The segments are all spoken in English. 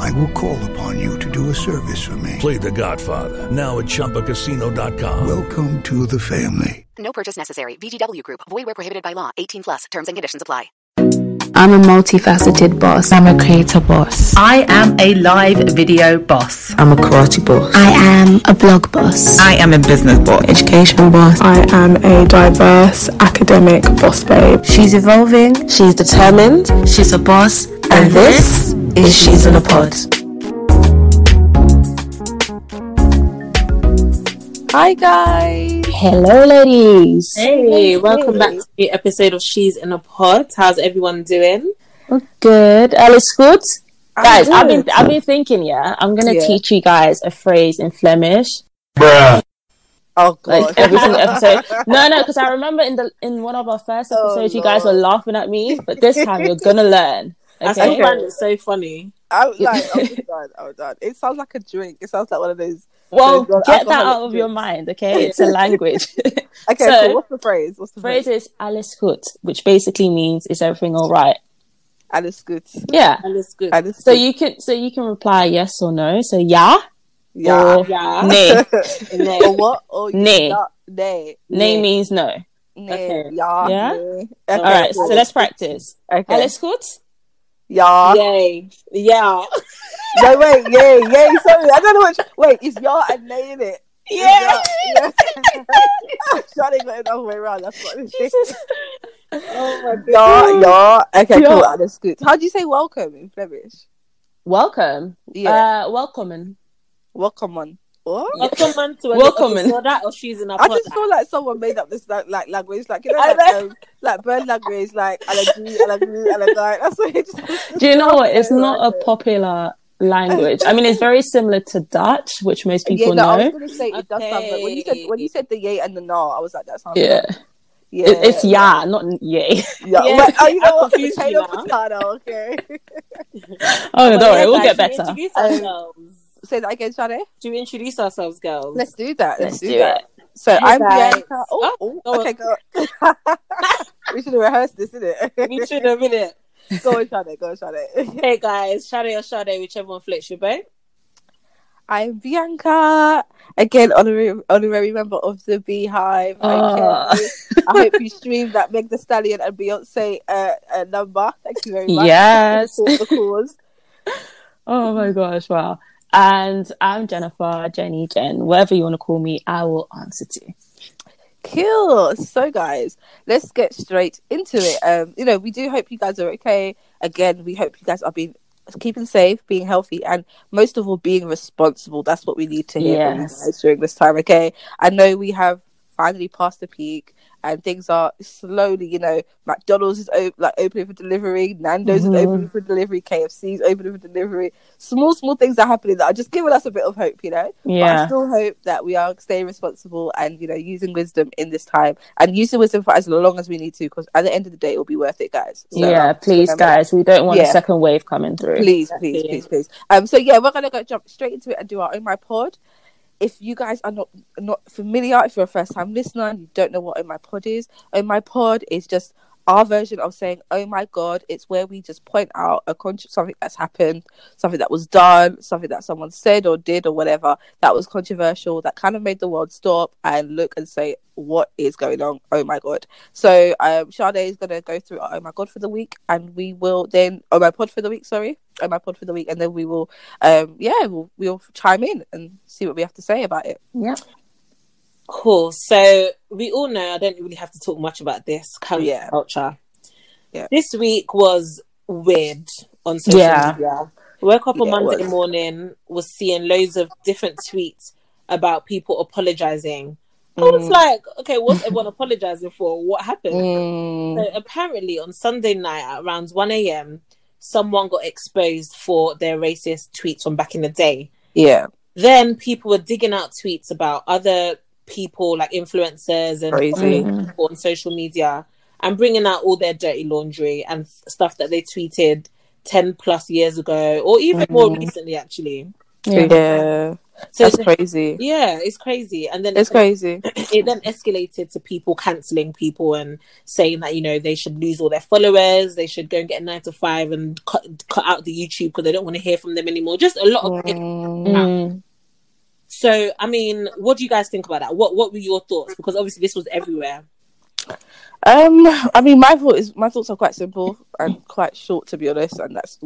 I will call upon you to do a service for me. Play The Godfather, now at ChumbaCasino.com. Welcome to the family. No purchase necessary. VGW Group. Void where prohibited by law. 18 plus. Terms and conditions apply. I'm a multifaceted boss. I'm a creator boss. I am a live video boss. I'm a karate boss. I am a blog boss. I am a business boss. Education boss. I am a diverse academic boss babe. She's evolving. She's determined. She's a boss. And this is She's in a Pod. Hi guys. Hello ladies. Hey, welcome back to the episode of She's in a Pod. How's everyone doing? Good. Alice good? Guys, I've been thinking, I'm going to teach you guys a phrase in Flemish. Bruh. Oh god. Like every single episode. No, because I remember in one of our first episodes you guys were laughing at me, but this time you're going to learn. Okay? I still find it so funny. I'm done. It sounds like a drink. It sounds like one of those. Well, get that out of your mind, okay? It's a language. Okay, so what's the phrase? The phrase is alles goed, which basically means is everything all right? Alles goed. Yeah. Alles goed. So you can reply yes or no. So ja, or nee. Nee. Or what? Or nee. Nee. Nee means no. Nee. Okay. Ja. Yeah. Nee. Okay. All right. So let's practice. Okay. Alles goed. Yeah. Yay. Yeah. No, wait. Yay. Yay. Sorry. I don't know which. Wait, it's y'all and nay, in it? Yeah. I'm trying to get it all the way around. That's what it is. Oh, my God. Yeah. Okay, cool. That's good. How do you say welcome in Flemish? Welcome? Yeah. Welcomen. Welcomen. What? Welcome to Welcome. Or She's in a Pod. I just feel like someone made up this like language, like, you know, like bird language, like alagi. That's what it just. Do you know what? It's not a popular language. I mean, it's very similar to Dutch, which most people know. I was going to say it does sound like when you said the yay and the na, I was like, that sounds. Yeah. Like, yeah. It's yeah, not yay. Yeah. Yes. Wait, you know what? Potato, okay. Oh no, don't worry, we'll get better. Say that again, Shade. Do we introduce ourselves, girls? Let's do that. Let's do it. So hey, I'm Bianca. Oh, okay, go. We should have rehearsed this, innit? We should have, innit? Go on, Shade. Hey, guys. Shade, whichever one floats your boat. I'm Bianca. Again, honorary member of the Beehive. I hope you streamed that Meg the Stallion and Beyoncé number. Thank you very much. Yes. For the cause. Oh, my gosh. Wow. And I'm Jennifer, Jen, whatever you want to call me, I will answer to. Cool. So, guys, let's get straight into it. We do hope you guys are okay. Again, we hope you guys are keeping safe, being healthy, and most of all, being responsible. That's what we need to hear from you guys during this time, okay? I know we have finally passed the peak, and things are slowly, McDonald's is opening for delivery, Nando's is opening for delivery, KFC is opening for delivery. Small things are happening that are just giving us a bit of hope, Yeah. But I still hope that we are staying responsible and, using wisdom in this time and using wisdom for as long as we need to, because at the end of the day, it will be worth it, guys. So, please, guys. We don't want a second wave coming through. Please. So, we're going to go jump straight into it and do our Own My Pod. If you guys are not familiar, if you're a first-time listener and you don't know what Own My Pod is, Own My Pod is just our version of saying, oh my God, it's where we just point out something that's happened, something that was done, something that someone said or did or whatever that was controversial, that kind of made the world stop and look and say, what is going on? Oh my God. So Shade is going to go through our Own My Pod for the week, and then we will, we'll chime in and see what we have to say about it. Yeah. Cool. So we all know I don't really have to talk much about this culture. Yeah. This week was weird on social media. Woke up on Monday morning, was seeing loads of different tweets about people apologizing. I was like, okay, what's everyone apologizing for? What happened? So apparently on Sunday night at around 1 a.m, someone got exposed for their racist tweets from back in the day. Yeah. Then people were digging out tweets about other people, like influencers and people on social media, and bringing out all their dirty laundry and stuff that they tweeted 10 plus years ago, or even more recently, actually. Yeah. So that's crazy. Yeah, it's crazy. And then it then escalated to people cancelling people and saying that, you know, they should lose all their followers, they should go and get a 9-to-5 and cut out the YouTube because they don't want to hear from them anymore. Just a lot of So, I mean, what do you guys think about that? What were your thoughts? Because obviously this was everywhere. I mean, my thoughts are quite simple and quite short, to be honest, and that's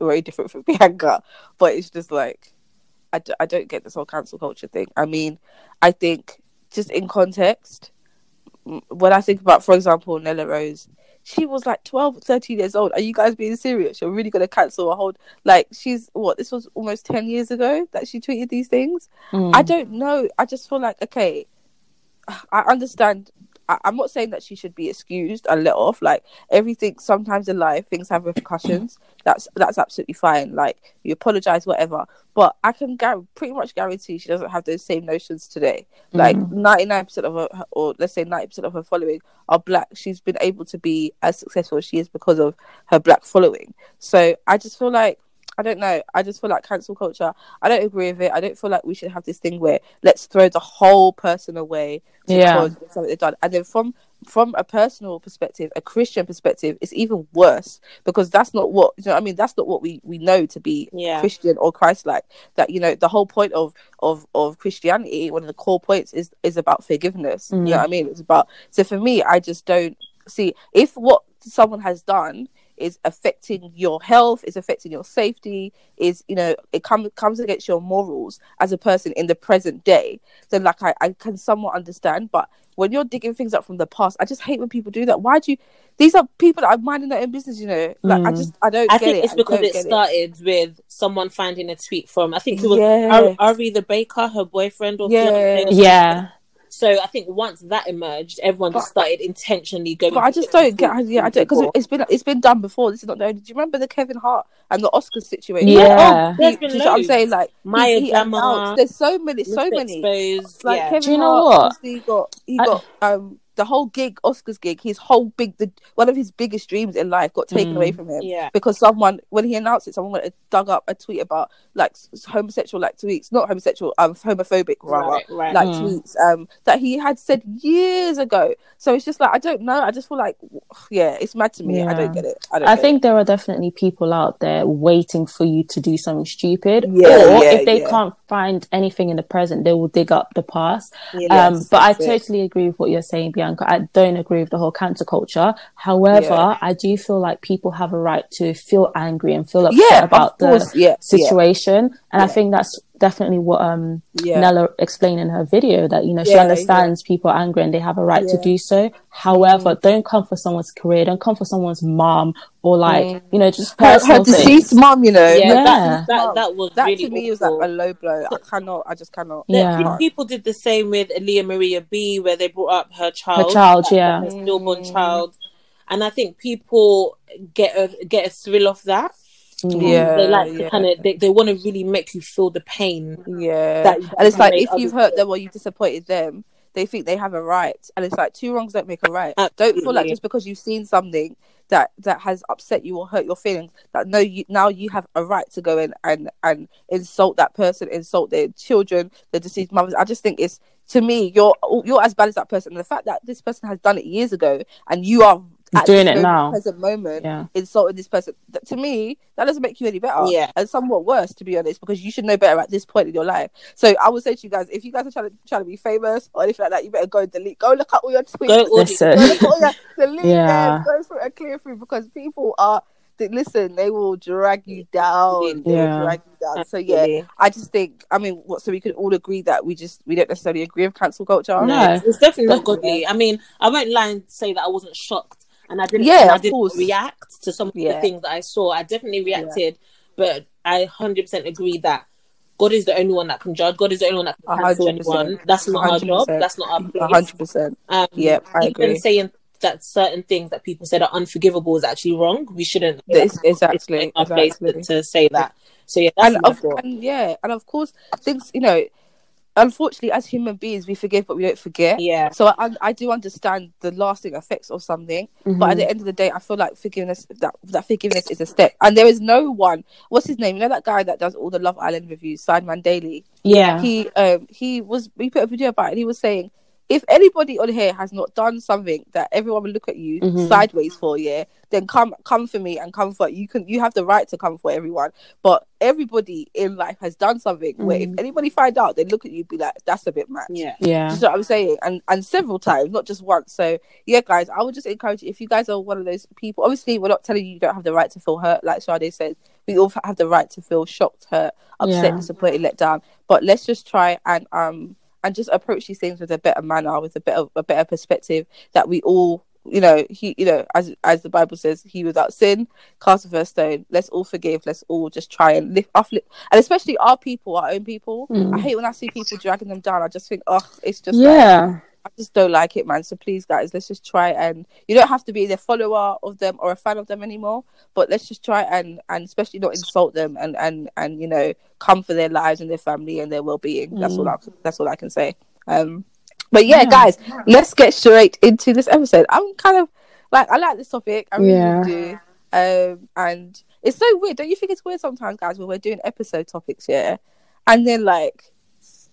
very different from Bianca. But it's just like, I don't get this whole cancel culture thing. I mean, I think just in context, when I think about, for example, Nella Rose, she was like 12, 13 years old. Are you guys being serious? You're really going to cancel a whole... Like, she's... What? This was almost 10 years ago that she tweeted these things? I don't know. I just feel like, okay, I understand... I'm not saying that she should be excused and let off. Like, everything, sometimes in life, things have repercussions. That's absolutely fine. Like, you apologise, whatever. But I can pretty much guarantee she doesn't have those same notions today. Like, 99% of her, or let's say 90% of her following are black. She's been able to be as successful as she is because of her black following. So I just feel like, I don't know. I just feel like cancel culture, I don't agree with it. I don't feel like we should have this thing where let's throw the whole person away because of something they've done. And then from a personal perspective, a Christian perspective, it's even worse because that's not what, you know what I mean? That's not what we know to be Christian or Christ-like. That, you know, the whole point of Christianity, one of the core points is about forgiveness. You know what I mean? It's about, so for me, I just don't see if what someone has done is affecting your health, is affecting your safety, is, you know, it comes against your morals as a person in the present day, then like I can somewhat understand. But when you're digging things up from the past, I just hate when people do that. Why do you... These are people that are minding their own business, you know? Like, I don't get it. I think it's because it started with someone finding a tweet from, I think it was Ari the Baker, her boyfriend or fiance. Yeah. So I think once that emerged, everyone just started intentionally going. But I just don't get. I don't, because it's been done before. This is not the only. Do you remember the Kevin Hart and the Oscar situation? Yeah, like, there's been loads. I'm saying, like, Maya Jama. There's so many. Exposed. Like Kevin do you know Hart, what? He got the whole gig, Oscars gig, his whole one of his biggest dreams in life got taken away from him because someone, when he announced it, someone dug up a tweet about like homosexual, like tweets, not homosexual, homophobic rather, like tweets that he had said years ago. So it's just like, I don't know. I just feel like, it's mad to me. I don't get it. I think there are definitely people out there waiting for you to do something stupid. Or if they can't find anything in the present, they will dig up the past. But I totally agree with what you're saying, Bianca. I don't agree with the whole cancel culture. However, I do feel like people have a right to feel angry and feel upset about the situation. And I think that's definitely what Nella explained in her video, that, you know, she understands people are angry and they have a right to do so. However, don't come for someone's career, don't come for someone's mom or like, you know, just personal things. Her deceased mom, you know. Yeah, that was to me awful. Was like a low blow. I just cannot. Yeah. People did the same with Leah Maria B, where they brought up her child, her stillborn child, and I think people get a thrill off that. They like to kind of they want to really make you feel the pain. And it's like, if you've hurt them or you've disappointed them, they think they have a right, and it's like, two wrongs don't make a right. Absolutely. Don't feel like just because you've seen something that has upset you or hurt your feelings, that now you have a right to go in and insult that person, insult their children, their deceased mothers. I just think it's, to me, you're as bad as that person, and the fact that this person has done it years ago and you are doing it now, present moment, insulting this person, to me, that doesn't make you any better, and somewhat worse, to be honest, because you should know better at this point in your life. So I would say to you guys, if you guys are trying to be famous or anything like that, you better go look at all your tweets, go look at all your, delete them, go through and clear through, because people are, they will drag you down. Absolutely. So I just think, I mean, so we could all agree that we don't necessarily agree with cancel culture. No, it's definitely not godly. I mean, I won't lie and say that I wasn't shocked. And I didn't react to some of the things that I saw. I definitely reacted, but I 100% agree that God is the only one that can judge. God is the only one that can cancel anyone. That's not our job. That's not our place. 100%. I agree. Even saying that certain things that people said are unforgivable is actually wrong. We shouldn't. Exactly. It's our place to say that. So, and of course, things, you know, unfortunately, as human beings, we forgive, but we don't forget. Yeah. So I do understand the lasting effects of something, mm-hmm. but at the end of the day, I feel like forgiveness, that forgiveness is a step. And there is no one. What's his name? You know that guy that does all the Love Island reviews, Simon Daly. Yeah. He put a video about it. And he was saying, if anybody on here has not done something that everyone will look at you mm-hmm. sideways for, yeah, then come for me and come for you. You have the right to come for everyone, but everybody in life has done something mm-hmm. where if anybody find out, they look at you and be like, "That's a bit mad." Yeah. That's what I'm saying, and several times, not just once. So yeah, guys, I would just encourage you, if you guys are one of those people. Obviously, we're not telling you don't have the right to feel hurt, like Shade said. We all have the right to feel shocked, hurt, upset, disappointed, let down. But let's just try and just approach these things with a better manner, with a better perspective. That we all, as the Bible says, he without sin, cast the first stone. Let's all forgive. Let's all just try and lift off, and especially our own people. Mm. I hate when I see people dragging them down. I just think, it's just like, I just don't like it, man. So please, guys, let's just try, and you don't have to be the follower of them or a fan of them anymore. But let's just try and especially not insult them, and come for their lives and their family and their well-being. Mm. That's all I can say. But guys, let's get straight into this episode. I'm kind of like, I like this topic. I really do. And it's so weird. Don't you think it's weird sometimes, guys, when we're doing episode topics, and then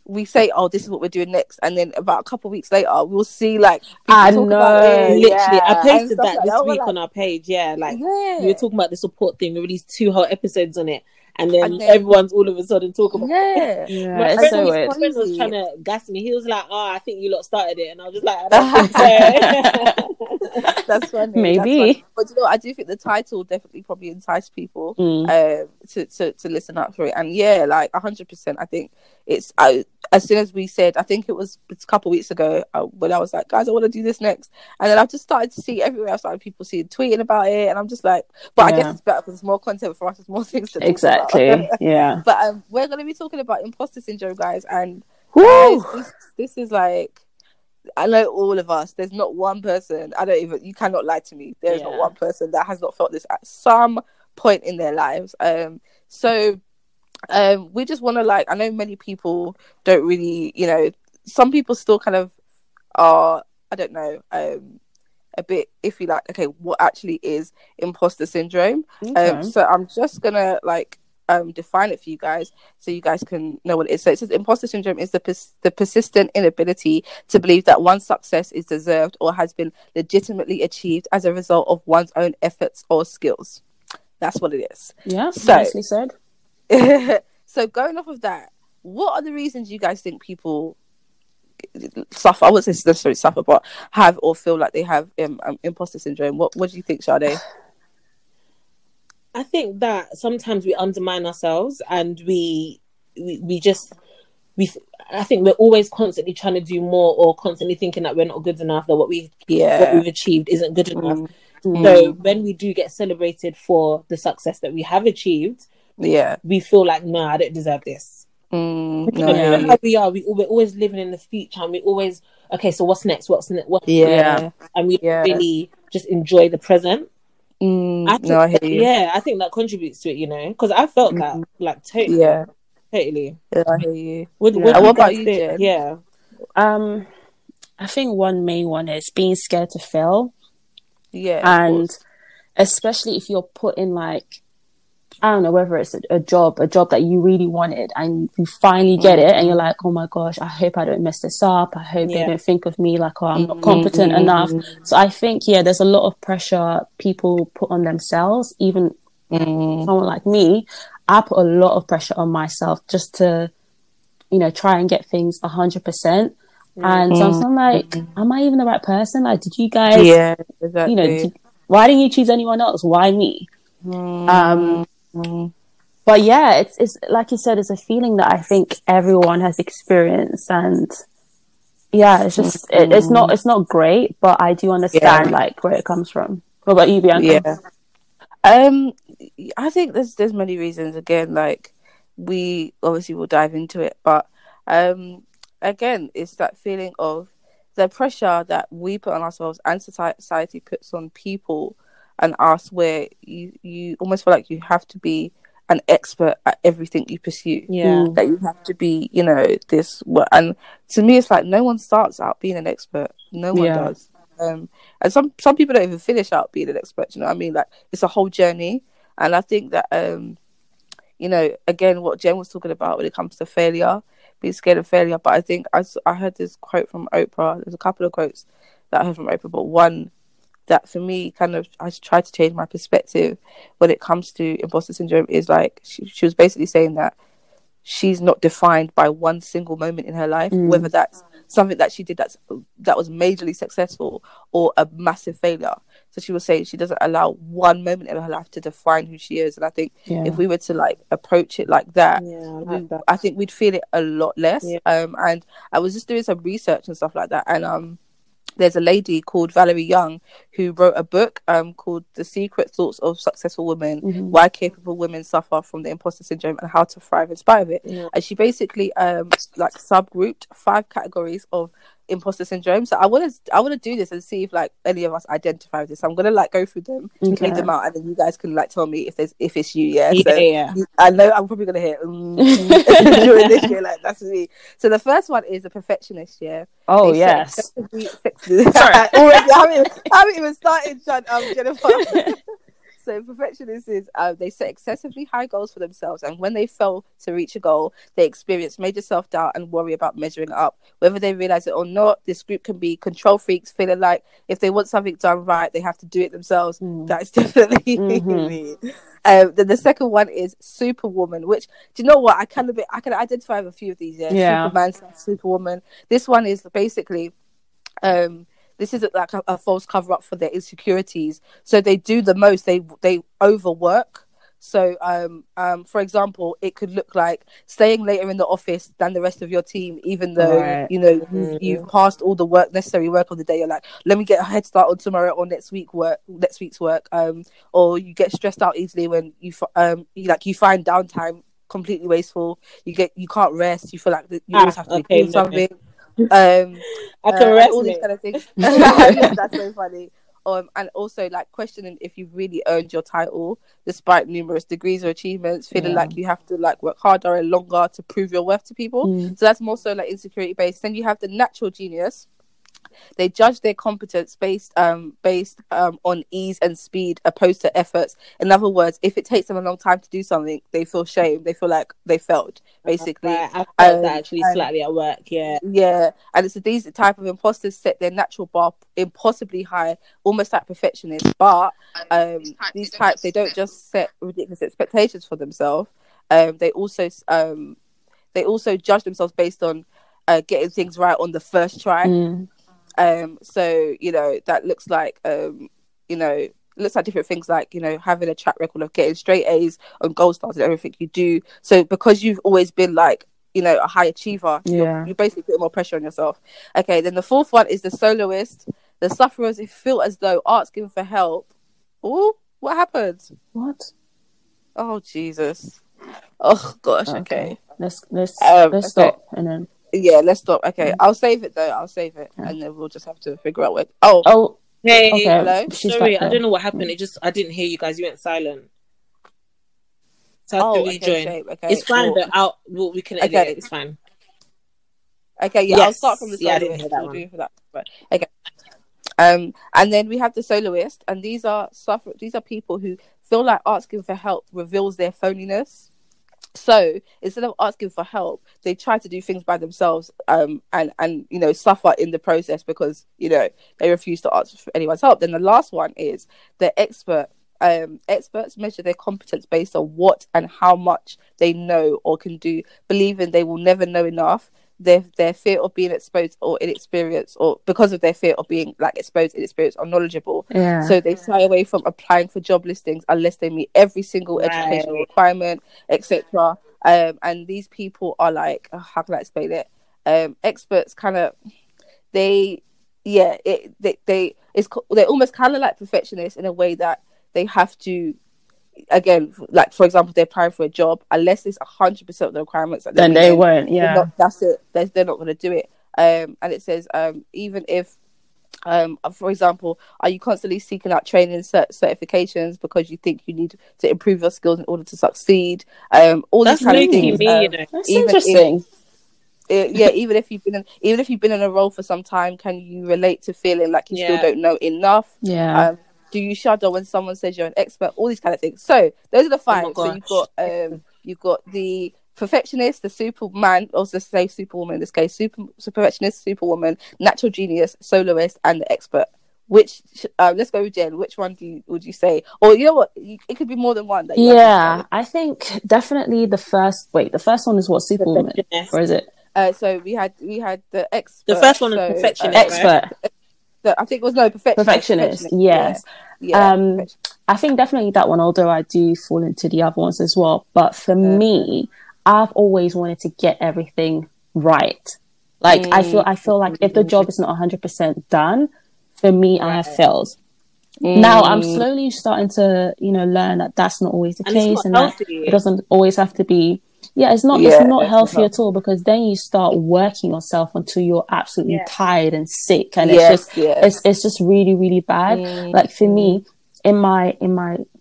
we say, this is what we're doing next, and then about a couple of weeks later, we'll see I know. I posted that this week on our page. We were talking about the support thing. We released 2 whole episodes on it, and then everyone's all of a sudden talking about it. My friend was trying to gas me. He was like, "I think you lot started it," and I was just like, "I don't think so." That's funny. Maybe, but I do think the title definitely probably enticed people to listen up for it, and 100%. I think it's. As soon as we said, I think it was a couple of weeks ago, when I was like, guys, I want to do this next. And then I've just started to see everywhere. I've started people tweeting about it. And I'm just like, but I guess it's better because there's more content for us. There's more things to do. Exactly. Yeah. But we're going to be talking about imposter syndrome, guys. And guys, this is like, I know all of us, there's not one person, you cannot lie to me. There's not one person that has not felt this at some point in their lives. So we just want to I know many people don't really, some people still kind of are, a bit iffy, what actually is imposter syndrome? Okay. So I'm just going to define it for you guys so you guys can know what it is. So it says imposter syndrome is the persistent inability to believe that one's success is deserved or has been legitimately achieved as a result of one's own efforts or skills. That's what it is. Yeah, nicely said. So going off of that, what are the reasons you guys think people suffer? I wouldn't say necessarily suffer, but have or feel like they have imposter syndrome. What do you think, Shade? I think that sometimes we undermine ourselves, and we I think we're always constantly trying to do more, or constantly thinking that we're not good enough, that what we've achieved isn't good enough. Mm. So when we do get celebrated for the success that we have achieved, we feel like, no, I don't deserve this. How we're always living in the future, and we always, okay, so what's next? What's next? And we really just enjoy the present. I think that contributes to it, because I felt that, totally. Yeah. Totally. Yeah, I hear you. What about you, Jen? Yeah. I think one main one is being scared to fail. Yeah. And especially if you're put in I don't know, whether it's a job that you really wanted and you finally get it and you're like, oh my gosh, I hope I don't mess this up. I hope they don't think of me I'm not competent enough. So I think, there's a lot of pressure people put on themselves. Even someone like me, I put a lot of pressure on myself just to, try and get things 100%. And so I'm am I even the right person? Did you guys, why didn't you choose anyone else? Why me? But it's like you said, it's a feeling that I think everyone has experienced, and it's just it's not great, but I do understand where it comes from. What about you, Bianca? I think there's many reasons. Again, we obviously will dive into it, but again, it's that feeling of the pressure that we put on ourselves and society puts on people, and us, where you almost feel like you have to be an expert at everything you pursue. Yeah. That you have to be, you know, this. And to me, it's like no one starts out being an expert. No one does. And some people don't even finish out being an expert. You know what I mean? Like, it's a whole journey. And I think that, you know, again, what Jen was talking about when it comes to failure, being scared of failure. But I think I heard this quote from Oprah. There's a couple of quotes that I heard from Oprah, but one that for me kind of, I tried to change my perspective when it comes to imposter syndrome is like, she was basically saying that she's not defined by one single moment in her life, whether that's something that she did that was majorly successful or a massive failure. So she was saying she doesn't allow one moment in her life to define who she is. And I think if we were to like approach it like that, I think we'd feel it a lot less. Yeah. And I was just doing some research and stuff like that. And there's a lady called Valerie Young who wrote a book called The Secret Thoughts of Successful Women, Why Capable Women Suffer from the Imposter Syndrome and How to Thrive in Spite of It. Yeah. And she basically like subgrouped 5 categories of imposter syndrome. So I want to do this and see if like any of us identify with this. I'm going to like go through them, read them out, and then you guys can like tell me if it's you. I know I'm probably going to hear during this year, like that's me. So the first one is a perfectionist. I haven't even started, Jennifer. So perfectionists is they set excessively high goals for themselves, and when they fail to reach a goal, they experience major self-doubt and worry about measuring up. Whether they realise it or not, this group can be control freaks, feeling like if they want something done right, they have to do it themselves. That's definitely me. Then the second one is Superwoman, which, do you know what, I can identify with a few of these. Superman, Superwoman. This one is basically... this is like a false cover-up for their insecurities. So they do the most. They overwork. So, for example, it could look like staying later in the office than the rest of your team, even though, you know, you've passed all the necessary work of the day. You're like, let me get a head start on tomorrow or next week's work. Or you get stressed out easily when you find downtime completely wasteful. You can't rest. You feel like you always have to do something. I can rest all these kind of things. That's so funny. And also like questioning if you've really earned your title despite numerous degrees or achievements, feeling like you have to like work harder and longer to prove your worth to people. So that's more so like insecurity based. Then you have the natural genius. They judge their competence based on ease and speed, opposed to efforts. In other words, if it takes them a long time to do something, they feel shame. They feel like they failed, basically. Right. I felt that actually slightly at work, yeah. And so these type of imposters set their natural bar impossibly high, almost like perfectionists. But these types, they don't just set ridiculous expectations for themselves. They also judge themselves based on getting things right on the first try. So, you know, that looks like, you know, looks like different things like, you know, having a track record of getting straight A's on gold stars and everything you do. So because you've always been like, you know, a high achiever, you basically put more pressure on yourself. Okay, then the fourth one is the soloist. The sufferers who feel as though asking for help. Oh, what happened? What? Oh, Jesus. Oh, gosh. Okay. Let's stop and then. Yeah, let's stop. Okay, I'll save it though. And then we'll just have to figure out where. Oh, hey, okay. Hello. Sorry, I don't know what happened. I didn't hear you guys. You went silent. So rejoin. Okay. It's fine. Cool. We can edit it. It's fine. Okay, I'll start from the soloist. Yeah, I didn't hear that one. Okay. And then we have the soloist, and these are people who feel like asking for help reveals their phoniness. So instead of asking for help, they try to do things by themselves, and you know, suffer in the process because, you know, they refuse to ask for anyone's help. Then the last one is the expert. Experts measure their competence based on what and how much they know or can do, believing they will never know enough. Their fear of being exposed or inexperienced, or because of their fear of being like exposed, inexperienced, or knowledgeable. So they shy away from applying for job listings unless they meet every single educational requirement, etc. And these people are like, how can I explain it? Experts kind of, they're almost kind of like perfectionists in a way that they have to. Again, like for example, they're applying for a job. Unless it's 100% of the requirements, that then they won't. That's it. They're not going to do it. And it says even if For example, are you constantly seeking out training certifications because you think you need to improve your skills in order to succeed? All these kind of things. That's interesting. Even if you've been in a role for some time, can you relate to feeling like you still don't know enough? Yeah. Do you shudder when someone says you're an expert? All these kind of things. So those are the five. So you've got the perfectionist, the superman, also say superwoman in this case, perfectionist, superwoman, natural genius, soloist, and the expert. Which let's go with Jen. Which one would you say? Or you know what? It could be more than one. I think definitely the first. Wait, the first one is what, superwoman, or is it? So we had the expert. The first one was perfectionist. Expert. Right? I think it was perfectionist. Yes. Yeah. Perfectionist. I think definitely that one. Although I do fall into the other ones as well. But for me, I've always wanted to get everything right. Like I feel like if the job is not 100% done, for me, I have failed. Now I'm slowly starting to, learn that that's not always the case, and that it doesn't always have to be. Yeah, it's not healthy at all, because then you start working yourself until you're absolutely tired and sick, and it's just really, really bad. Like for me, in my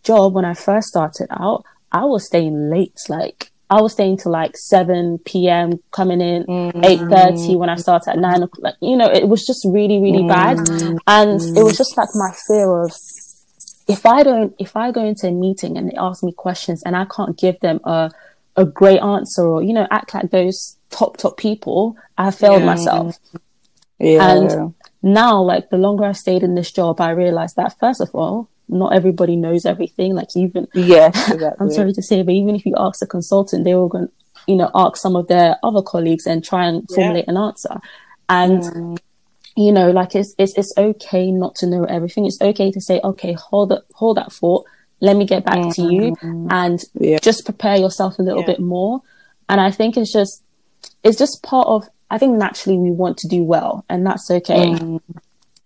job when I first started out, I was staying late. Like I was staying till like 7 p.m. coming in 8:30 when I started at 9 o'clock. Like, it was just really, really bad, and it was just like my fear of, if I go into a meeting and they ask me questions and I can't give them a great answer, or act like those top people, I failed myself. And now, like, the longer I've stayed in this job, I realized that first of all, not everybody knows everything. Like, even I'm sorry to say, but even if you ask a consultant, they were going to ask some of their other colleagues and try and formulate an answer. And like it's okay not to know everything. It's okay to say, okay, hold that thought, let me get back to you, and just prepare yourself a little bit more. And I think it's just part of, I think naturally we want to do well, and that's okay.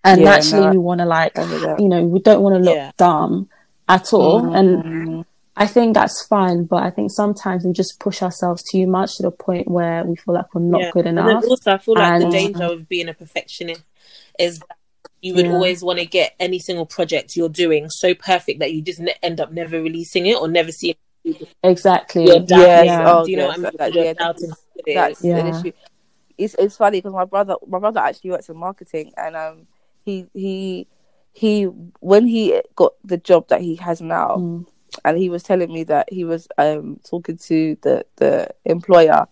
And naturally we want to, like, we don't want to look dumb at all. And I think that's fine, but I think sometimes we just push ourselves too much to the point where we feel like we're not good enough. And then also I feel like the danger of being a perfectionist is that you would always want to get any single project you're doing so perfect that you just end up never releasing it or never seeing it. Exactly. That's an issue. It's funny because my brother actually works in marketing, and he when he got the job that he has now, and he was telling me that he was talking to the employer,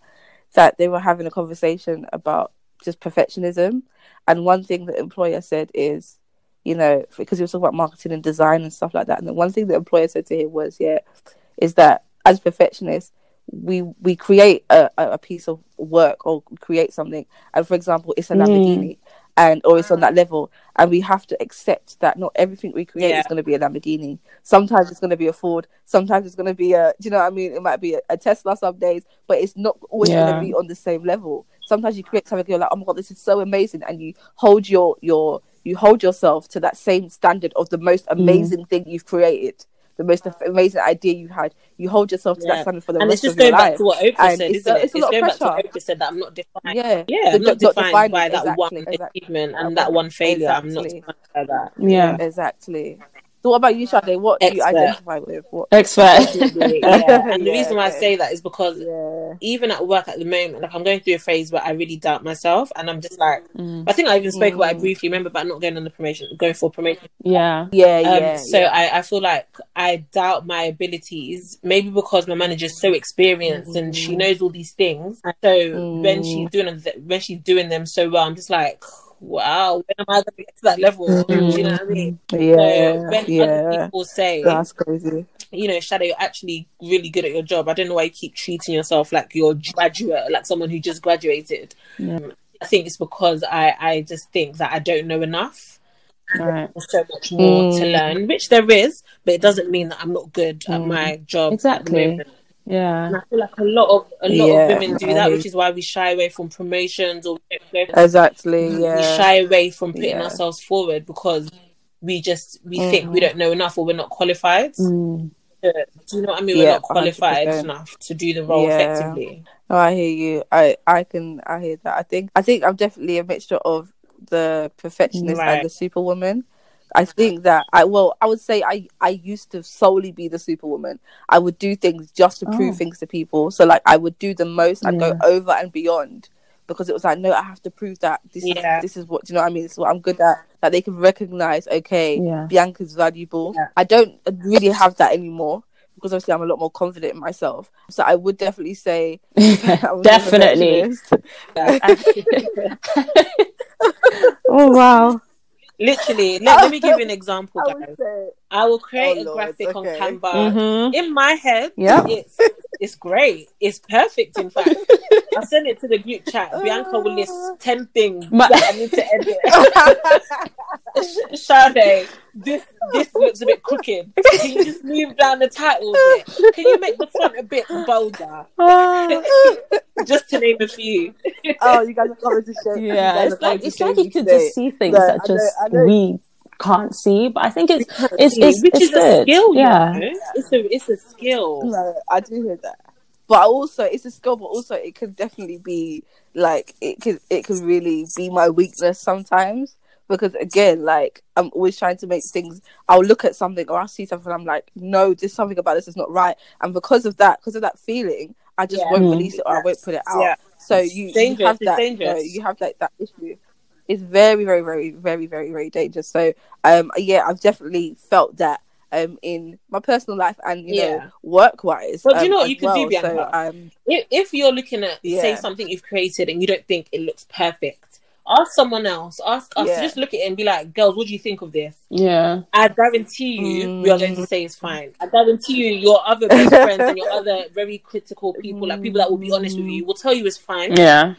that they were having a conversation about just perfectionism. And one thing the employer said is, because he was talking about marketing and design and stuff like that, and the one thing the employer said to him was, is that as perfectionists, we create a piece of work, or create something, and for example, it's a Lamborghini, and or it's on that level, and we have to accept that not everything we create is going to be a Lamborghini. Sometimes it's going to be a Ford, sometimes it's going to be a, it might be a Tesla some days, but it's not always going to be on the same level. Sometimes you create something, you're like, oh my God, this is so amazing, and you hold yourself to that same standard of the most amazing thing you've created, the most amazing idea you had. You hold yourself to that standard for the rest of your life. And it's just going back to what Oprah said, isn't it? It's going back to what Oprah said, that I'm not defined. I'm not defined by that one achievement and that one failure. I'm not defined by that. Yeah, exactly. So what about you, Shade? What do you identify with? Expert. And the reason why I say that is because even at work at the moment, like, I'm going through a phase where I really doubt myself, and I'm just like, I think I even spoke about it briefly, remember, about not going on the promotion, going for promotion. So I feel like I doubt my abilities, maybe because my manager's so experienced and she knows all these things. And so when she's doing them so well, I'm just like, wow, when am I going to get to that level? Do you know what I mean? So when other people say, that's crazy, Shade, you're actually really good at your job, I don't know why you keep treating yourself like you're a graduate, like someone who just graduated. I think it's because I just think that I don't know enough. There's so much more to learn, which there is, but it doesn't mean that I'm not good at my job. Exactly. At the moment. Yeah, and I feel like a lot of women do that, which is why we shy away from promotions, or we shy away from putting ourselves forward, because we think we don't know enough, or we're not qualified. Do you know what I mean? We're not qualified 100%. Enough to do the role effectively. Oh, I hear you. I hear that. I think I'm definitely a mixture of the perfectionist and the superwoman. I think that I would say I used to solely be the superwoman. I would do things just to prove things to people. So like I would do the most. I'd go over and beyond because it was like, no, I have to prove that this is what, do you know what I mean? This is what I'm good at. That they can recognize, Bianca's valuable. Yeah. I don't really have that anymore because obviously I'm a lot more confident in myself. So I would definitely say... definitely. Oh, wow. Literally, let me give you an example, guys. I will create a graphic on Canva. Mm-hmm. In my head, it's great. It's perfect, in fact. I'll send it to the group chat. Bianca will list 10 things that I need to edit. Shade, this looks a bit crooked. Can you just move down the title a bit? Can you make the font a bit bolder? Just to name a few. Oh, you guys are coming to share. Yeah, it's like you could just see things that just we can't see, but I think it's a skill. Yeah, you know? it's a skill. No, I do hear that, but also it's a skill. But also, it can definitely be like it can really be my weakness sometimes because again, like I'm always trying to make things. I'll look at something or I see something. And I'm like, no, there's something about this is not right, and because of that feeling, I just won't release it or I won't put it out. Yeah. So you have that. You have like that issue. It's very, very, very, very, very, very dangerous. So, I've definitely felt that in my personal life and, you know, work-wise. Well, do you know what you can do, Bianca? So, if you're looking at, say, something you've created and you don't think it looks perfect, ask someone else, ask us, just look at it and be like, girls, what do you think of this? Yeah. I guarantee you we are going to say it's fine. I guarantee you your other best friends and your other very critical people, like people that will be honest with you, will tell you it's fine. Yeah.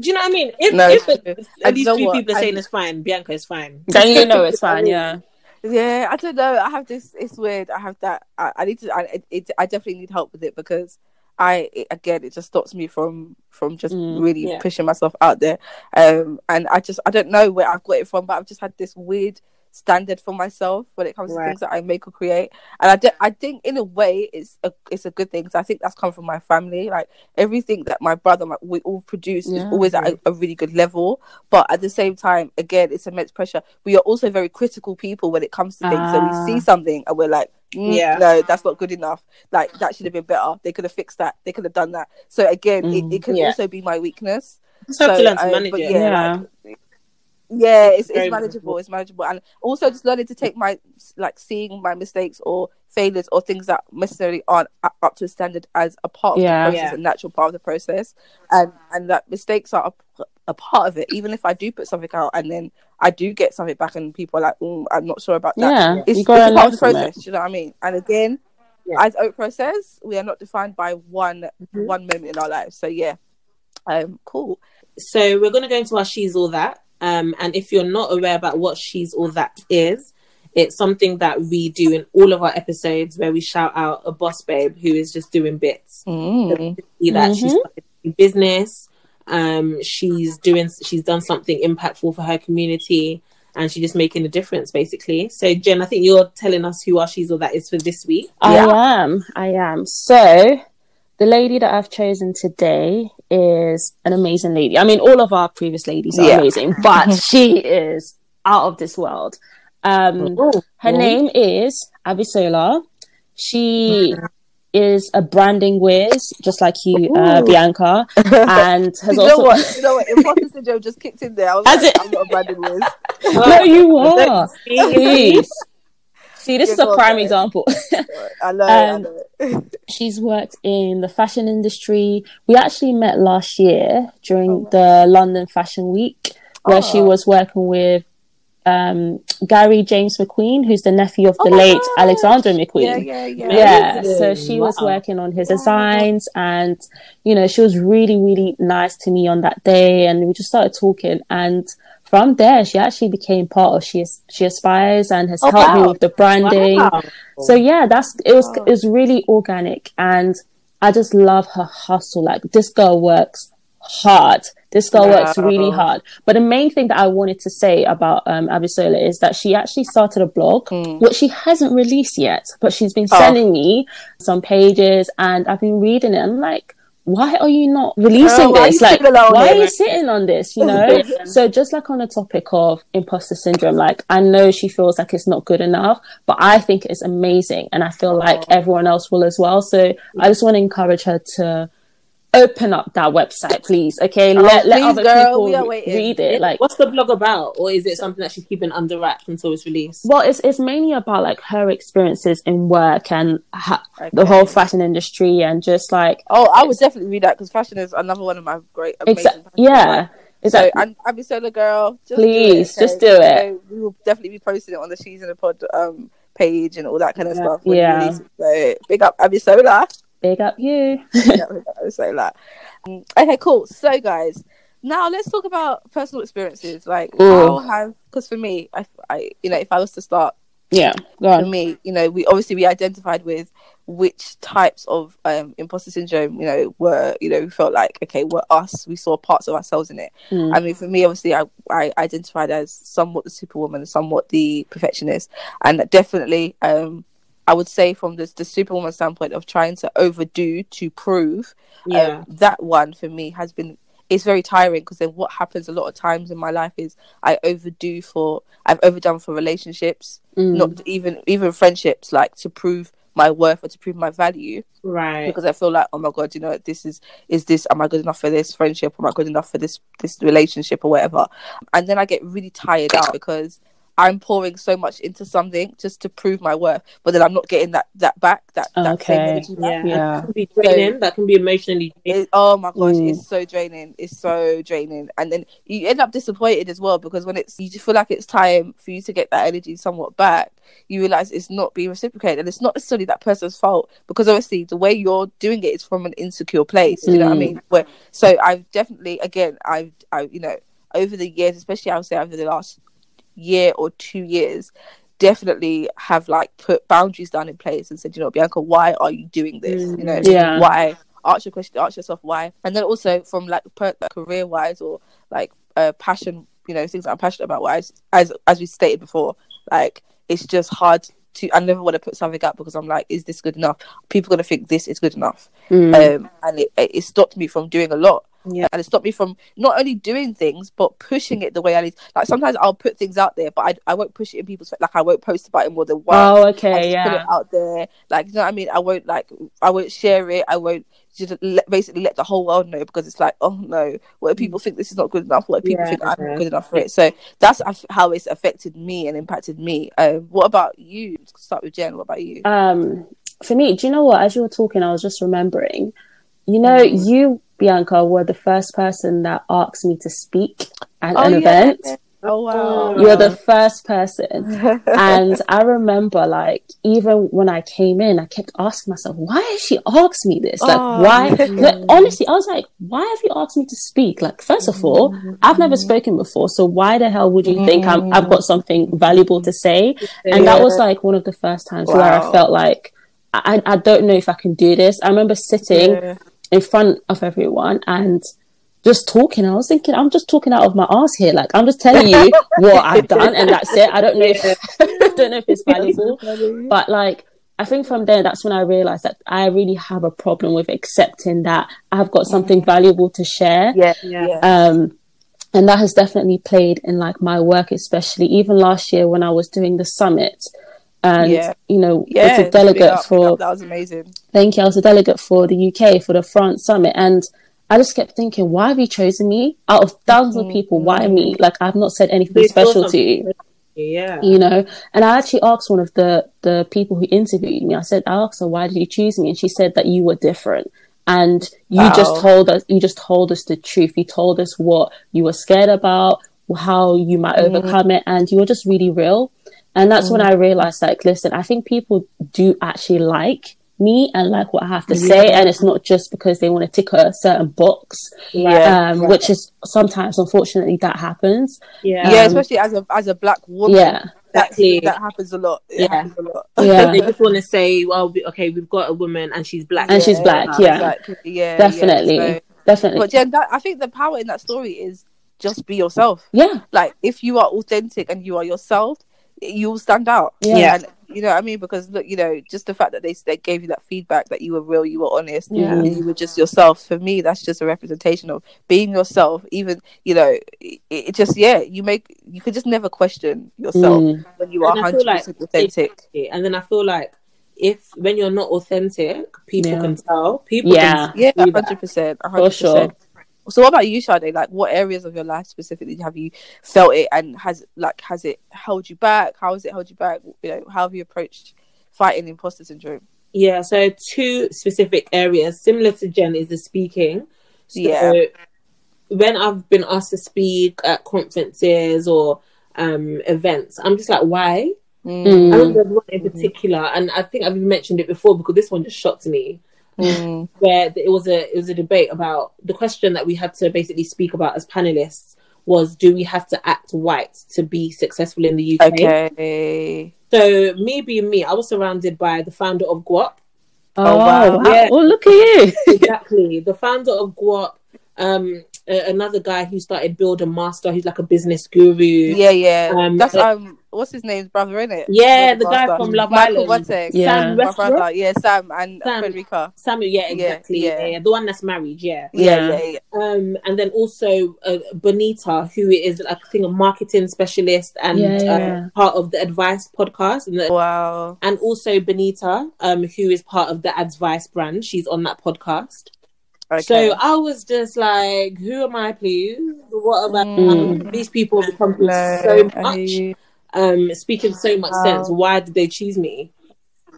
Do you know what I mean? If at least three people are saying it's fine, Bianca is fine. Then you know it's fine, yeah. Yeah, I don't know. I have this. It's weird. I have that. I need to. I definitely need help with it because it just stops me from just really pushing myself out there. And I don't know where I've got it from, but I've just had this weird standard for myself when it comes to things that I make or create, and I think in a way it's a good thing. So I think that's come from my family. Like everything that my brother, we all produce is always at a really good level. But at the same time, again, it's immense pressure. We are also very critical people when it comes to things. So we see something and we're like, no, that's not good enough. Like that should have been better. They could have fixed that. They could have done that. So again, it can also be my weakness. Just have to learn to manage it. Yeah, it's manageable. It's manageable, and also just learning to take my seeing my mistakes or failures or things that necessarily aren't up to a standard as a part of the process, a natural part of the process, and that mistakes are a part of it. Even if I do put something out and then I do get something back, and people are like, "I'm not sure about that." Yeah, it's part of the process. Do you know what I mean? And again, as Oprah says, we are not defined by one moment in our lives. So cool. So we're gonna go into our She's All That. And if you're not aware about what She's All That is, it's something that we do in all of our episodes where we shout out a boss babe who is just doing bits. Mm. That she's started business, she's done something impactful for her community, and she's just making a difference, basically. So, Jen, I think you're telling us who our She's All That is for this week. I am. So, the lady that I've chosen today is an amazing lady. I mean, all of our previous ladies are amazing, but she is out of this world. Her name is Abisola. She is a branding whiz, just like you, Bianca, and has you know what? Imposter syndrome just kicked in there. I was I'm not a branding whiz. No, you are. Please. See, this is a prime example. I love it. She's worked in the fashion industry. We actually met last year during the London Fashion Week, where she was working with Gary James McQueen, who's the nephew of the late Alexander McQueen. Yeah. So she was working on his designs, and you know, she was really, really nice to me on that day, and we just started talking and. From there, she actually became part of She Aspires and has helped me with the branding. Wow. So yeah, it was really organic, and I just love her hustle. Like this girl works hard. This girl works really hard. But the main thing that I wanted to say about Abisola is that she actually started a blog, which she hasn't released yet, but she's been sending me some pages, and I've been reading it. I'm like, why are you not releasing this? Like, why are you sitting on this? You know? So just like on the topic of imposter syndrome, like I know she feels like it's not good enough, but I think it's amazing. And I feel like everyone else will as well. So I just want to encourage her to open up that website, please. Okay. Let other people read it. Like, what's the blog about? Or is it something that she's keeping under wraps until it's released? Well, it's mainly about like her experiences in work and the whole fashion industry and just like... Oh, I would definitely read that because fashion is another one of my great, amazing... Yeah. Exactly. So, and Abisola girl, just please, just do it. Okay? So, we will definitely be posting it on the She's in a Pod page and all that kind of stuff. Yeah. So, big up Abisola. Big up you. Okay, cool. So guys, now let's talk about personal experiences. Like, because for me, I you know, if I was to start, for me, you know, we identified with which types of imposter syndrome, you know, were, you know, we felt like, okay, we're us. We saw parts of ourselves in it. I mean, for me, obviously, I identified as somewhat the superwoman, somewhat the perfectionist, and definitely, I would say from the superwoman standpoint of trying to overdo to prove, that one for me has been, it's very tiring because then what happens a lot of times in my life is I've overdone for relationships, not even friendships, like to prove my worth or to prove my value. Right. Because I feel like, oh my God, you know, this, am I good enough for this friendship? Am I good enough for this relationship or whatever? And then I get really tired out because I'm pouring so much into something just to prove my worth, but then I'm not getting that back, that same energy back. Yeah. That can be draining, so, that can be emotionally draining. Oh my gosh, it's so draining. It's so draining. And then you end up disappointed as well, because when you just feel like it's time for you to get that energy somewhat back, you realise it's not being reciprocated. And it's not necessarily that person's fault, because obviously the way you're doing it is from an insecure place. You know what I mean? So I've definitely, again, you know, over the years, especially I would say over the last year or 2 years, definitely have like put boundaries down in place and said, you know, Bianca, why are you doing this? You know, why? Ask yourself why. And then also from like career wise or like passion, you know, things that I'm passionate about wise, as we stated before, like it's just hard to, I never want to put something up because I'm like, is this good enough? People are going to think this is good enough. And it stopped me from doing a lot. Yeah. And it stopped me from not only doing things but pushing it the way I need. Like sometimes I'll put things out there, but I won't push it in people's, like I won't post about it more than once. Oh, okay, I just put it out there, like, you know what I mean. I won't share it. I won't just basically let the whole world know, because it's like, oh no, what if people think this is not good enough? What if people think I'm not good enough for it? So that's how it's affected me and impacted me. What about you? Let's start with Jen. What about you? For me, do you know what? As you were talking, I was just remembering. You know, you, Bianca, were the first person that asked me to speak at an event. Oh, wow. You're the first person. And I remember, like, even when I came in, I kept asking myself, why has she asked me this? Like, why? Like, honestly, I was like, why have you asked me to speak? Like, first of all, I've never spoken before. So why the hell would you think I've got something valuable to say? And that was, like, one of the first times where I felt like, I don't know if I can do this. I remember sitting in front of everyone and just talking. I was thinking, I'm just talking out of my ass here. Like, I'm just telling you what I've done, and that's it. I don't know if it's valuable, but like, I think from there, that's when I realized that I really have a problem with accepting that I've got something valuable to share. And that has definitely played in like my work, especially even last year when I was doing the summit. And, you know, was a delegate for... That was amazing. Thank you. I was a delegate for the UK, for the France Summit. And I just kept thinking, why have you chosen me? Out of thousands of people, why me? Like, I've not said anything special to you. Yeah. You know? And I actually asked one of the people who interviewed me, I said, I asked her, why did you choose me? And she said that you were different. And you just told us the truth. You told us what you were scared about, how you might overcome it. And you were just really real. And that's when I realized, like, listen, I think people do actually like me and like what I have to say. And it's not just because they want to tick a certain box, which is sometimes, unfortunately, that happens. Yeah, especially as a black woman. Yeah. Exactly. That happens a lot. Yeah. They just want to say, well, okay, we've got a woman and she's black. And she's black, exactly. Definitely. Yeah, so. Definitely. But Jen, I think the power in that story is just be yourself. Yeah. Like, if you are authentic and you are yourself, you'll stand out. Yeah. And You know what I mean? Because look, you know, just the fact that they gave you that feedback that you were real, you were honest, and you were just yourself. For me, that's just a representation of being yourself. Even, you know, it just you could just never question yourself when you are 100% authentic. And then I feel like when you're not authentic, people can tell. People can 100%. For sure. So what about you, Shade? Like, what areas of your life specifically have you felt it, and has it held you back? How has it held you back? You know, how have you approached fighting imposter syndrome? Yeah, so two specific areas similar to Jen is the speaking. So when I've been asked to speak at conferences or events, I'm just like, why? I don't know one in particular, and I think I've mentioned it before because this one just shocked me. Where it was a debate about the question that we had to basically speak about as panelists was, do we have to act white to be successful in the UK? Okay. So me being me, I was surrounded by the founder of Guap. Oh wow! Yeah. Well, look at you. Exactly, the founder of Guap. Another guy who started Build a Master. He's like a business guru. Yeah. That's what's his name's brother, isn't it? Yeah, the guy from Love Island. Michael Sam Westbrook. Yeah, Sam and Frederica. Sam, yeah, exactly. Yeah. The one that's married. Yeah. And then also Bonita, who is a marketing specialist and part of the Advice podcast. Wow. And also Bonita, who is part of the Advice brand. She's on that podcast. Okay. So I was just like, who am I, please? What am I? These people have accomplished so much, speaking so much sense. Why did they choose me?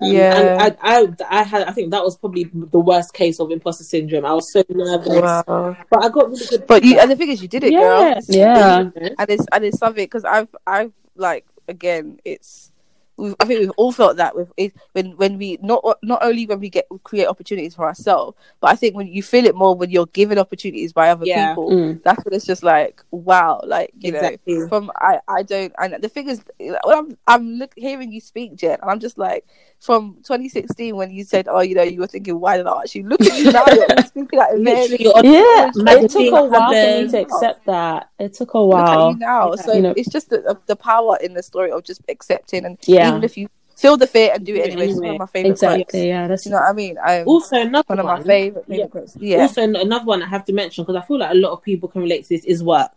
And I think that was probably the worst case of imposter syndrome. I was so nervous, but I got really good. But the thing is, you did it, girl. Yeah, and it's something because I've like again, it's. I think we've all felt that when we not only when we create opportunities for ourselves, but I think when you feel it more when you're given opportunities by other people, that's when it's just like wow, like you know. From I don't, and the thing is, when I'm hearing you speak, Jen, and I'm just like from 2016 when you said, oh, you know, you were thinking, why did I actually look at you now? You're speaking at events. It took a while for me to accept that. It took a while. Look at you now, so you know. It's just the power in the story of just accepting and even if you feel the fear and do it anyway, it's one of my favorite quotes. Yeah, that's, you know what I mean? Also another one of my favorite quotes. Yeah. Also another one I have to mention because I feel like a lot of people can relate to this is work.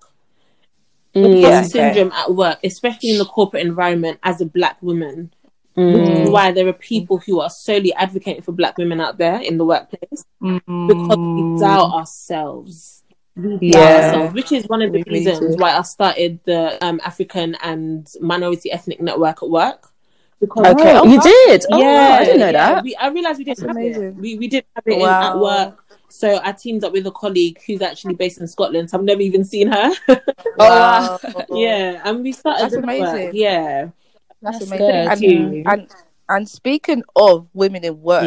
Syndrome at work, especially in the corporate environment as a black woman, which is why there are people who are solely advocating for black women out there in the workplace because we doubt ourselves. Which is one of the reasons why I started the African and Minority Ethnic Network at work. Because you did? Oh, yeah, wow, I didn't know that. I realised we didn't have it. We didn't have it at work. So I teamed up with a colleague who's actually based in Scotland. So I've never even seen her. And we started. That's amazing. Work. Yeah, that's amazing. And speaking of women in work,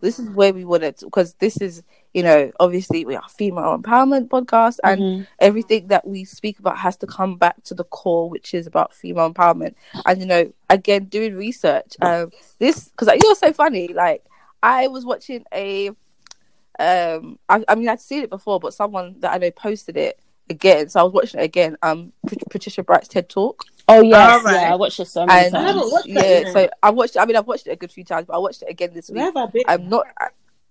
this is where we wanted because this is. You know, obviously we are female empowerment podcast and everything that we speak about has to come back to the core, which is about female empowerment. And, you know, again, doing research, because you're so funny. Like I was watching I'd seen it before, but someone that I know posted it again. So I was watching it again. Patricia Bright's TED Talk. Oh yes, I watched it so many times. I haven't watched it. Yeah, so I've watched it a good few times, but I watched it again this week. Where have I been?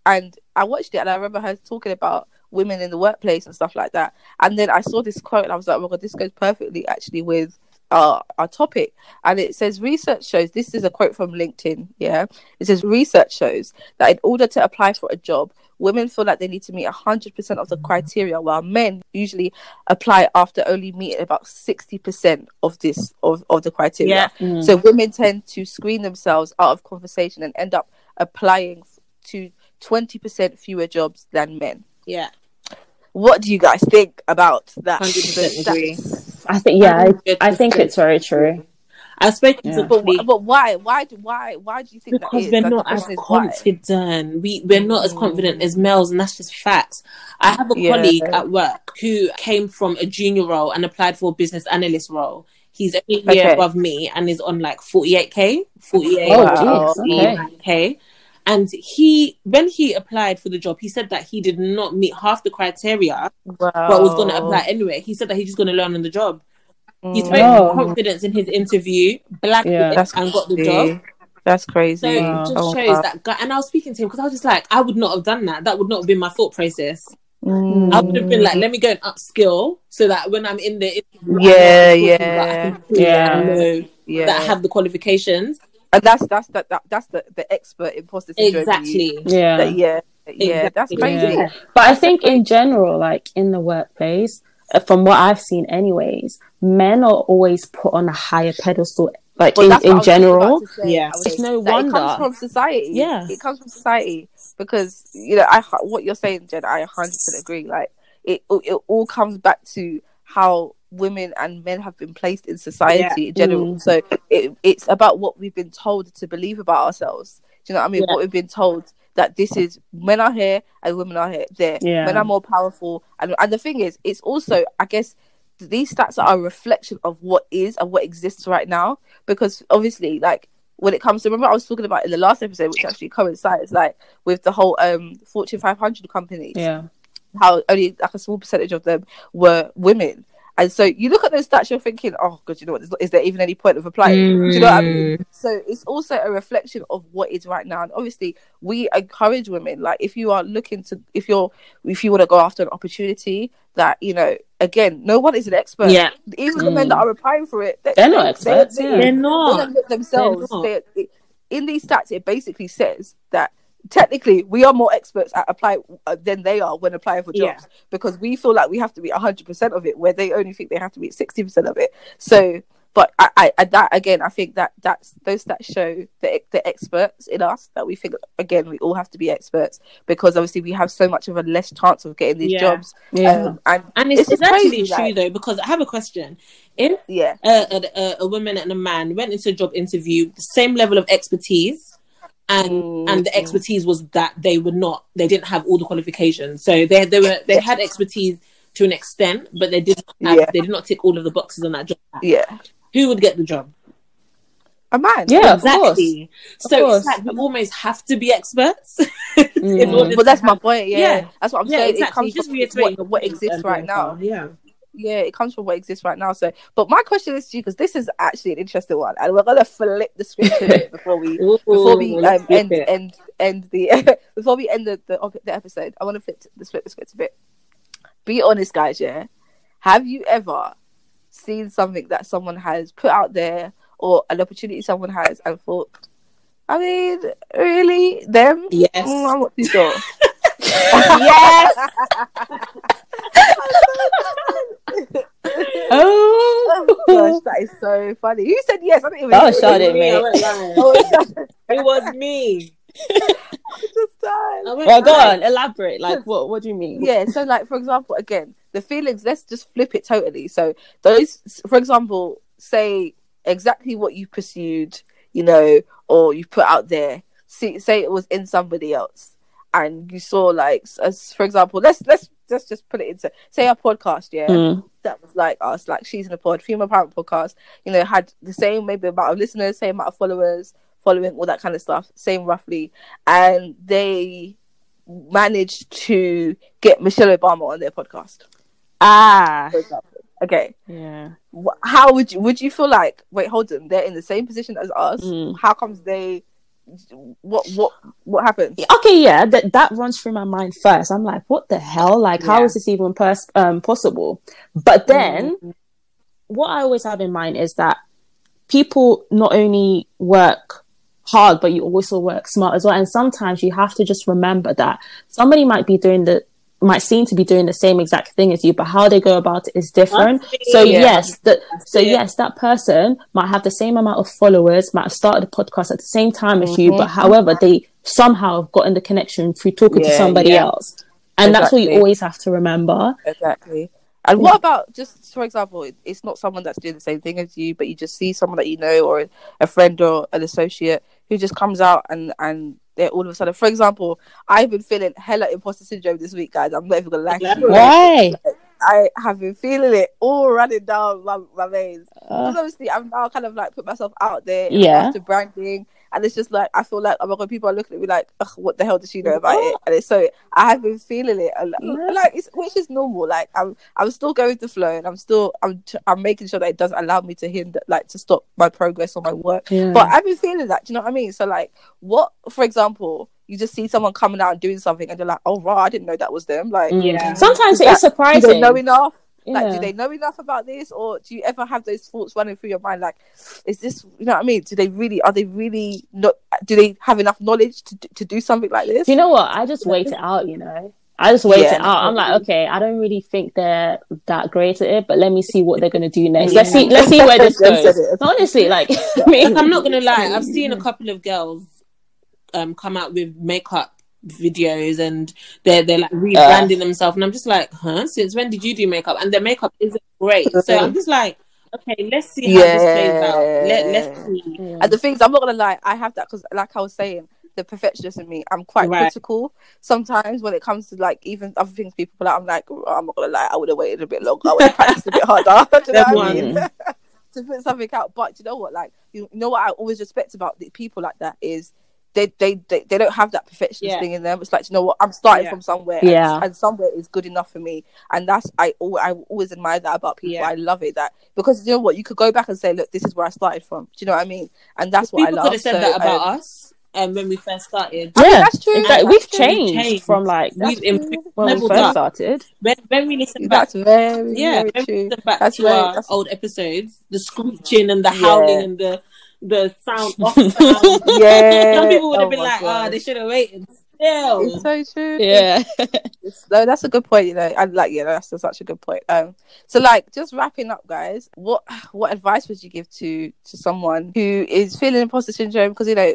And I watched it and I remember her talking about women in the workplace and stuff like that. And then I saw this quote and I was like, oh my God, this goes perfectly actually with our topic. And it says, research shows, this is a quote from LinkedIn, It says, research shows that in order to apply for a job, women feel like they need to meet 100% of the criteria, while men usually apply after only meeting about 60% of the criteria. Yeah. So women tend to screen themselves out of conversation and end up applying to 20% fewer jobs than men. Yeah. What do you guys think about that? 100% agree. I think I think it's very true. I spoke to somebody, but why do you think that is? Because we're not as confident. We're not as confident as males, and that's just facts. I have a colleague at work who came from a junior role and applied for a business analyst role. He's a year above me and is on like 48k. And when he applied for the job, he said that he did not meet half the criteria, but was going to apply anyway. He said that he's just going to learn on the job. He spoke with confidence in his interview, black and got the job. That's crazy. So it just shows that guy. And I was speaking to him because I was just like, I would not have done that. That would not have been my thought process. I would have been like, let me go and upskill so that when I'm in the I can that I have the qualifications. And that's the expert imposter syndrome. Exactly. Yeah. That's crazy. Yeah. But I think in general, like in the workplace, from what I've seen anyways, men are always put on a higher pedestal, like in general. Yeah. It's no wonder. It comes from society. Yeah. It comes from society because, you know, what you're saying, Jen, I 100% agree. Like it all comes back to how women and men have been placed in society in general. So it's about what we've been told to believe about ourselves. Do you know what I mean? Yeah. What we've been told that this is, men are here and women are there. Yeah. Men are more powerful. And the thing is, it's also, I guess, these stats are a reflection of what is and what exists right now. Because obviously, like, when it comes to, remember I was talking about in the last episode, which actually coincides, like, with the whole Fortune 500 companies. Yeah. How only, like, a small percentage of them were women. And so you look at those stats, you're thinking, oh, God, you know what? Is there even any point of applying? Do you know what I mean? So it's also a reflection of what is right now. And obviously, we encourage women, like, if you are looking to, if you want to go after an opportunity that, you know, again, no one is an expert. Yeah. Even the men that are applying for it, they're not experts. They're not. Themselves. They're in these stats, it basically says that technically we are more experts at applying than they are when applying for jobs because we feel like we have to be 100% of it where they only think they have to be 60% of it. So but I that again, I think that's those that show the experts in us, that we think again we all have to be experts because obviously we have so much of a less chance of getting these jobs. And it's actually true, like, though, because I have a question. If a woman and a man went into a job interview the same level of expertise, and the expertise was that they didn't have all the qualifications. So they had expertise to an extent, but they did not tick all of the boxes on that job. Yeah. Who would get the job? A man. Yeah, exactly. Of course. It's like we almost have to be experts. But that's my point. Yeah. That's what I'm saying. Exactly. It comes from what exists right now. Yeah. Yeah, it comes from what exists right now. So, but my question is to you, because this is actually an interesting one, and we're gonna flip the script a bit before we end the episode. I want to flip the script a bit. Be honest, guys. Yeah, have you ever seen something that someone has put out there, or an opportunity someone has, and thought, I mean, really, them? Yes. I'm not too sure. Yes. Oh gosh, that is so funny. Who said yes? I didn't even know. Shade, mate. It was me. Well, go on, elaborate. Like, what do you mean? Yeah, so like, for example, again, the feelings, let's just flip it totally. So those, for example, say exactly what you pursued, you know, or you put out there. Say it was in somebody else. And you saw, like, as for example, let's just put it into, say, a podcast, that was like us, like She's in a Pod, female parent podcast, you know, had the same maybe amount of listeners, same amount of followers, following all that kind of stuff, same roughly, and they managed to get Michelle Obama on their podcast. Ah, for example. Okay. Yeah. How would you feel like? Wait, hold on. They're in the same position as us. How comes they? What happened? Okay, yeah, that runs through my mind first. I'm like, what the hell? Like, how is this even possible? But then, what I always have in mind is that people not only work hard, but you also work smart as well. And sometimes you have to just remember that somebody might seem to be doing the same exact thing as you, but how they go about it is different. Yes, that person might have the same amount of followers, might have started a podcast at the same time as you, but however, they somehow have gotten the connection through talking to somebody else. And that's what you always have to remember. Exactly. And what about, just for example, it's not someone that's doing the same thing as you, but you just see someone that you know, or a friend or an associate who just comes out and all of a sudden, for example, I've been feeling hella imposter syndrome this week, guys. I'm not even gonna lie to you. Why? I have been feeling it all running down my veins. Because obviously, I've now kind of like put myself out there after branding. And it's just like, I feel like, oh my God, people are looking at me like, ugh, what the hell does she know about it? And it's so, I have been feeling it, like it's, which is normal. Like I'm still going with the flow, and I'm making sure that it doesn't allow me to hinder, like, to stop my progress or my work. Yeah. But I've been feeling that. Do you know what I mean? So like, what, for example, you just see someone coming out and doing something, and you're like, oh, wow, I didn't know that was them. Like, yeah. Sometimes it's surprising. Do they know enough? Yeah. Like, do they know enough about this? Or do you ever have those thoughts running through your mind? Like, is this, you know what I mean? Are they really not, do they have enough knowledge to do something like this? You know what? I just wait it out, you know? I just wait it out. I'm like, okay, I don't really think they're that great at it, but let me see what they're gonna do next. Yeah. Let's see where this goes. Honestly, like, I'm not gonna lie, I've seen a couple of girls come out with makeup videos, and they're like rebranding themselves, and I'm just like, huh? Since when did you do makeup? And their makeup isn't great, so I'm just like, okay, let's see how this plays out. Let's see. Yeah. And the things, I'm not gonna lie, I have that because, like I was saying, the perfectionist in me, I'm quite critical sometimes when it comes to like even other things people put out. I'm like, oh, I'm not gonna lie, I would have waited a bit longer. I would have practiced a bit harder. Do you know what I mean? To put something out. But you know what? Like, you know what I always respect about the people like that is. They don't have that perfectionist thing in them. It's like, you know what, I'm starting from somewhere, and somewhere is good enough for me. And that's I always admire that about people. I love it, that, because you know what, you could go back and say, look, this is where I started from. Do you know what I mean? And that's what I love. People could have said that about us when we first started. Yeah, I mean, that's true. Exactly. We've changed from like we've improved when we first started. When we listen back, to old episodes, the screeching and the howling and the sound off sound. Some people would have been like, God. Oh, they should have waited still. It's so true. Yeah. No, that's a good point, you know. And like, you know, that's such a good point. So like, just wrapping up, guys, what advice would you give to someone who is feeling imposter syndrome? Because, you know,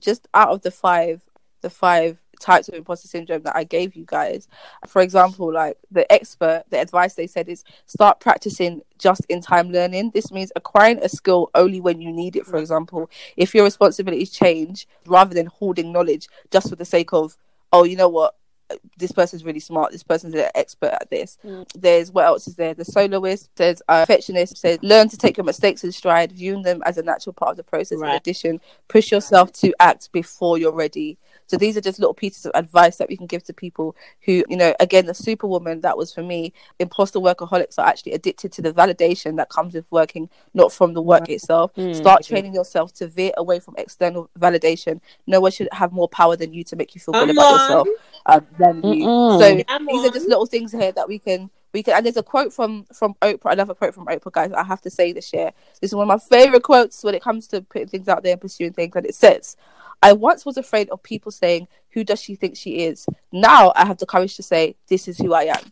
just out of the five types of imposter syndrome that I gave you guys, for example, like the advice they said is start practicing just in time learning. This means acquiring a skill only when you need it. For example, if your responsibilities change, rather than hoarding knowledge just for the sake of, oh, you know what, this person's really smart, this person's an expert at this. There's, what else is there? The soloist, there's perfectionist, says learn to take your mistakes in stride, viewing them as a natural part of the process. In addition, push yourself to act before you're ready. So these are just little pieces of advice that we can give to people who, you know, again, the superwoman, that was for me. Imposter workaholics are actually addicted to the validation that comes with working, not from the work itself. Start training yourself to veer away from external validation. No one should have more power than you to make you feel good about yourself than you. So these are just little things here that we can. And there's a quote from Oprah. I love a quote from Oprah, guys. I have to say this here. This is one of my favorite quotes when it comes to putting things out there and pursuing things. And it says, I once was afraid of people saying, who does she think she is? Now I have the courage to say, this is who I am.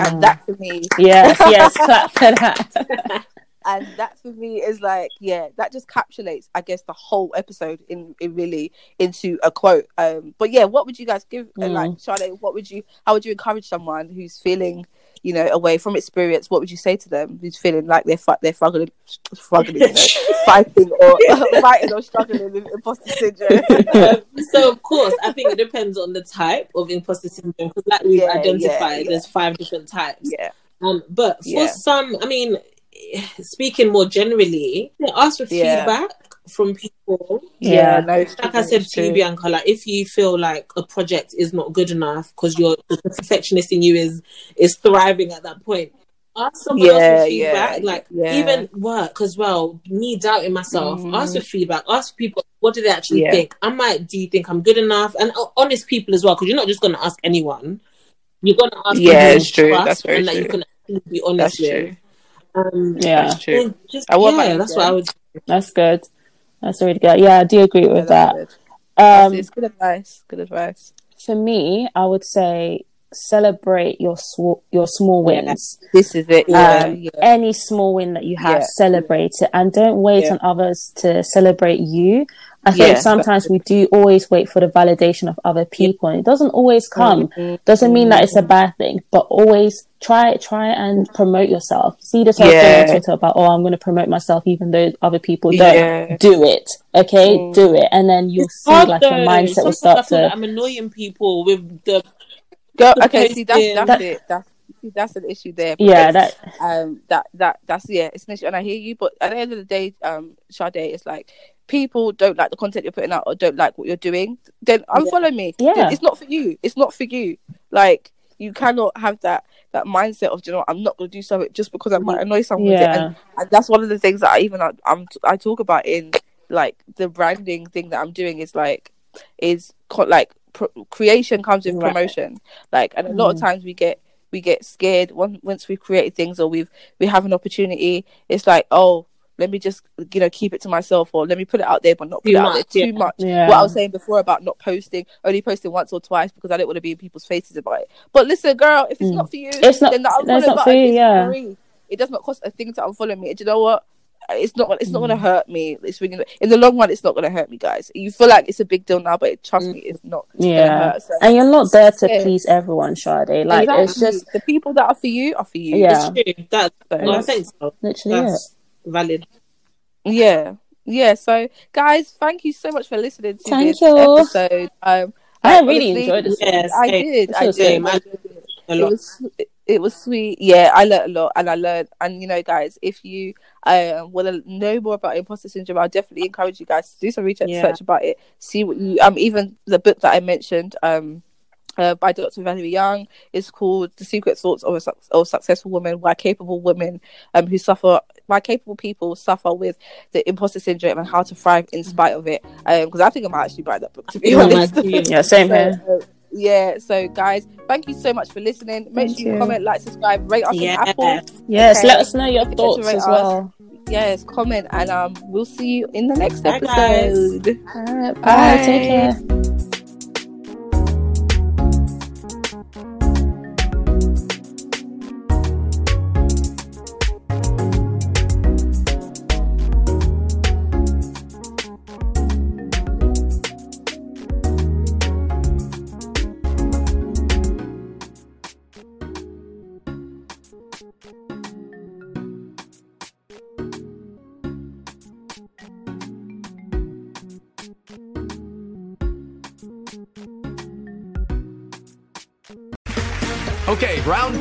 And that for me... Yes, clap for that. And that for me is like, that just encapsulates, I guess, the whole episode into a quote. But yeah, what would you guys give, like, Charlotte, how would you encourage someone who's feeling, you know, away from experience? What would you say to them who's feeling like they're struggling, you know, fighting or struggling with imposter syndrome? So of course, I think it depends on the type of imposter syndrome, because like we've identified, there's 5 different types. But for some, I mean, speaking more generally, ask for feedback from people. Like I said to you, Bianca, like if you feel like a project is not good enough because the perfectionist in you is thriving at that point, ask someone else for feedback. Even work as well, me doubting myself, ask for feedback, ask people, what do they actually think? Do you think I'm good enough? And honest people as well, because you're not just going to ask anyone, you're going to ask people it's true. That's very and that you can actually be honest with. That's true. That's what I would do. That's good. That's really good. Yeah, I do agree with that. It's good advice. Good advice. For me, I would say celebrate your small wins. This is it. Any small win that you have, celebrate it, and don't wait on others to celebrate you. I think sometimes we do always wait for the validation of other people, and it doesn't always come. Doesn't mean that it's a bad thing, but always try and promote yourself. See this whole thing on Twitter about, oh, I'm going to promote myself even though other people don't. Do it, okay? Do it, and then you'll see like your mindset will start to. Like I'm annoying people with the. See, that's it. That's an issue there. That's an issue, and I hear you. But at the end of the day, Sade, it's like. people don't like the content you're putting out or don't like what you're doing, then unfollow me. Yeah. It's not for you. It's not for you. Like, you cannot have that mindset of, you know, I'm not going to do something just because I might annoy someone with it. And that's one of the things that I talk about in, like, the branding thing that I'm doing creation comes with promotion. Like, and a lot of times we get scared once we've created things or we have an opportunity. It's like, oh, let me just, you know, keep it to myself, or let me put it out there, but not put it out there too much. Yeah. What I was saying before about not posting, only posting once or twice because I didn't want to be in people's faces about it. But listen, girl, if it's not for you, it's not for you. Free. It does not cost a thing to unfollow me. And do you know what? It's not going to hurt me. It's really, in the long run, it's not going to hurt me, guys. You feel like it's a big deal now, but trust me, it's not. Yeah, hurt, so. And you're not there to please everyone, Shade. Like, it's just the people that are for you are for you. Yeah, it's true. That's valid. Yeah. So, guys, thank you so much for listening to this episode. I really enjoyed it. Yes, I did. It was sweet. Yeah, I learned a lot, and you know, guys, if you want to know more about imposter syndrome, I'll definitely encourage you guys to do some research about it. See what you even the book that I mentioned by Dr. Valerie Young is called The Secret Thoughts of Successful Women: Why Capable Women Why Capable People Suffer with the Imposter Syndrome and How to Thrive in Spite of It. Because I think I might actually buy that book, to be honest. Yeah, same here. So guys, thank you so much for listening. Make sure you comment, like, subscribe, rate us on Apple. Yes, let us know your thoughts as well. Yes, comment, and we'll see you in the next episode. Bye. Bye. Take care. Okay, round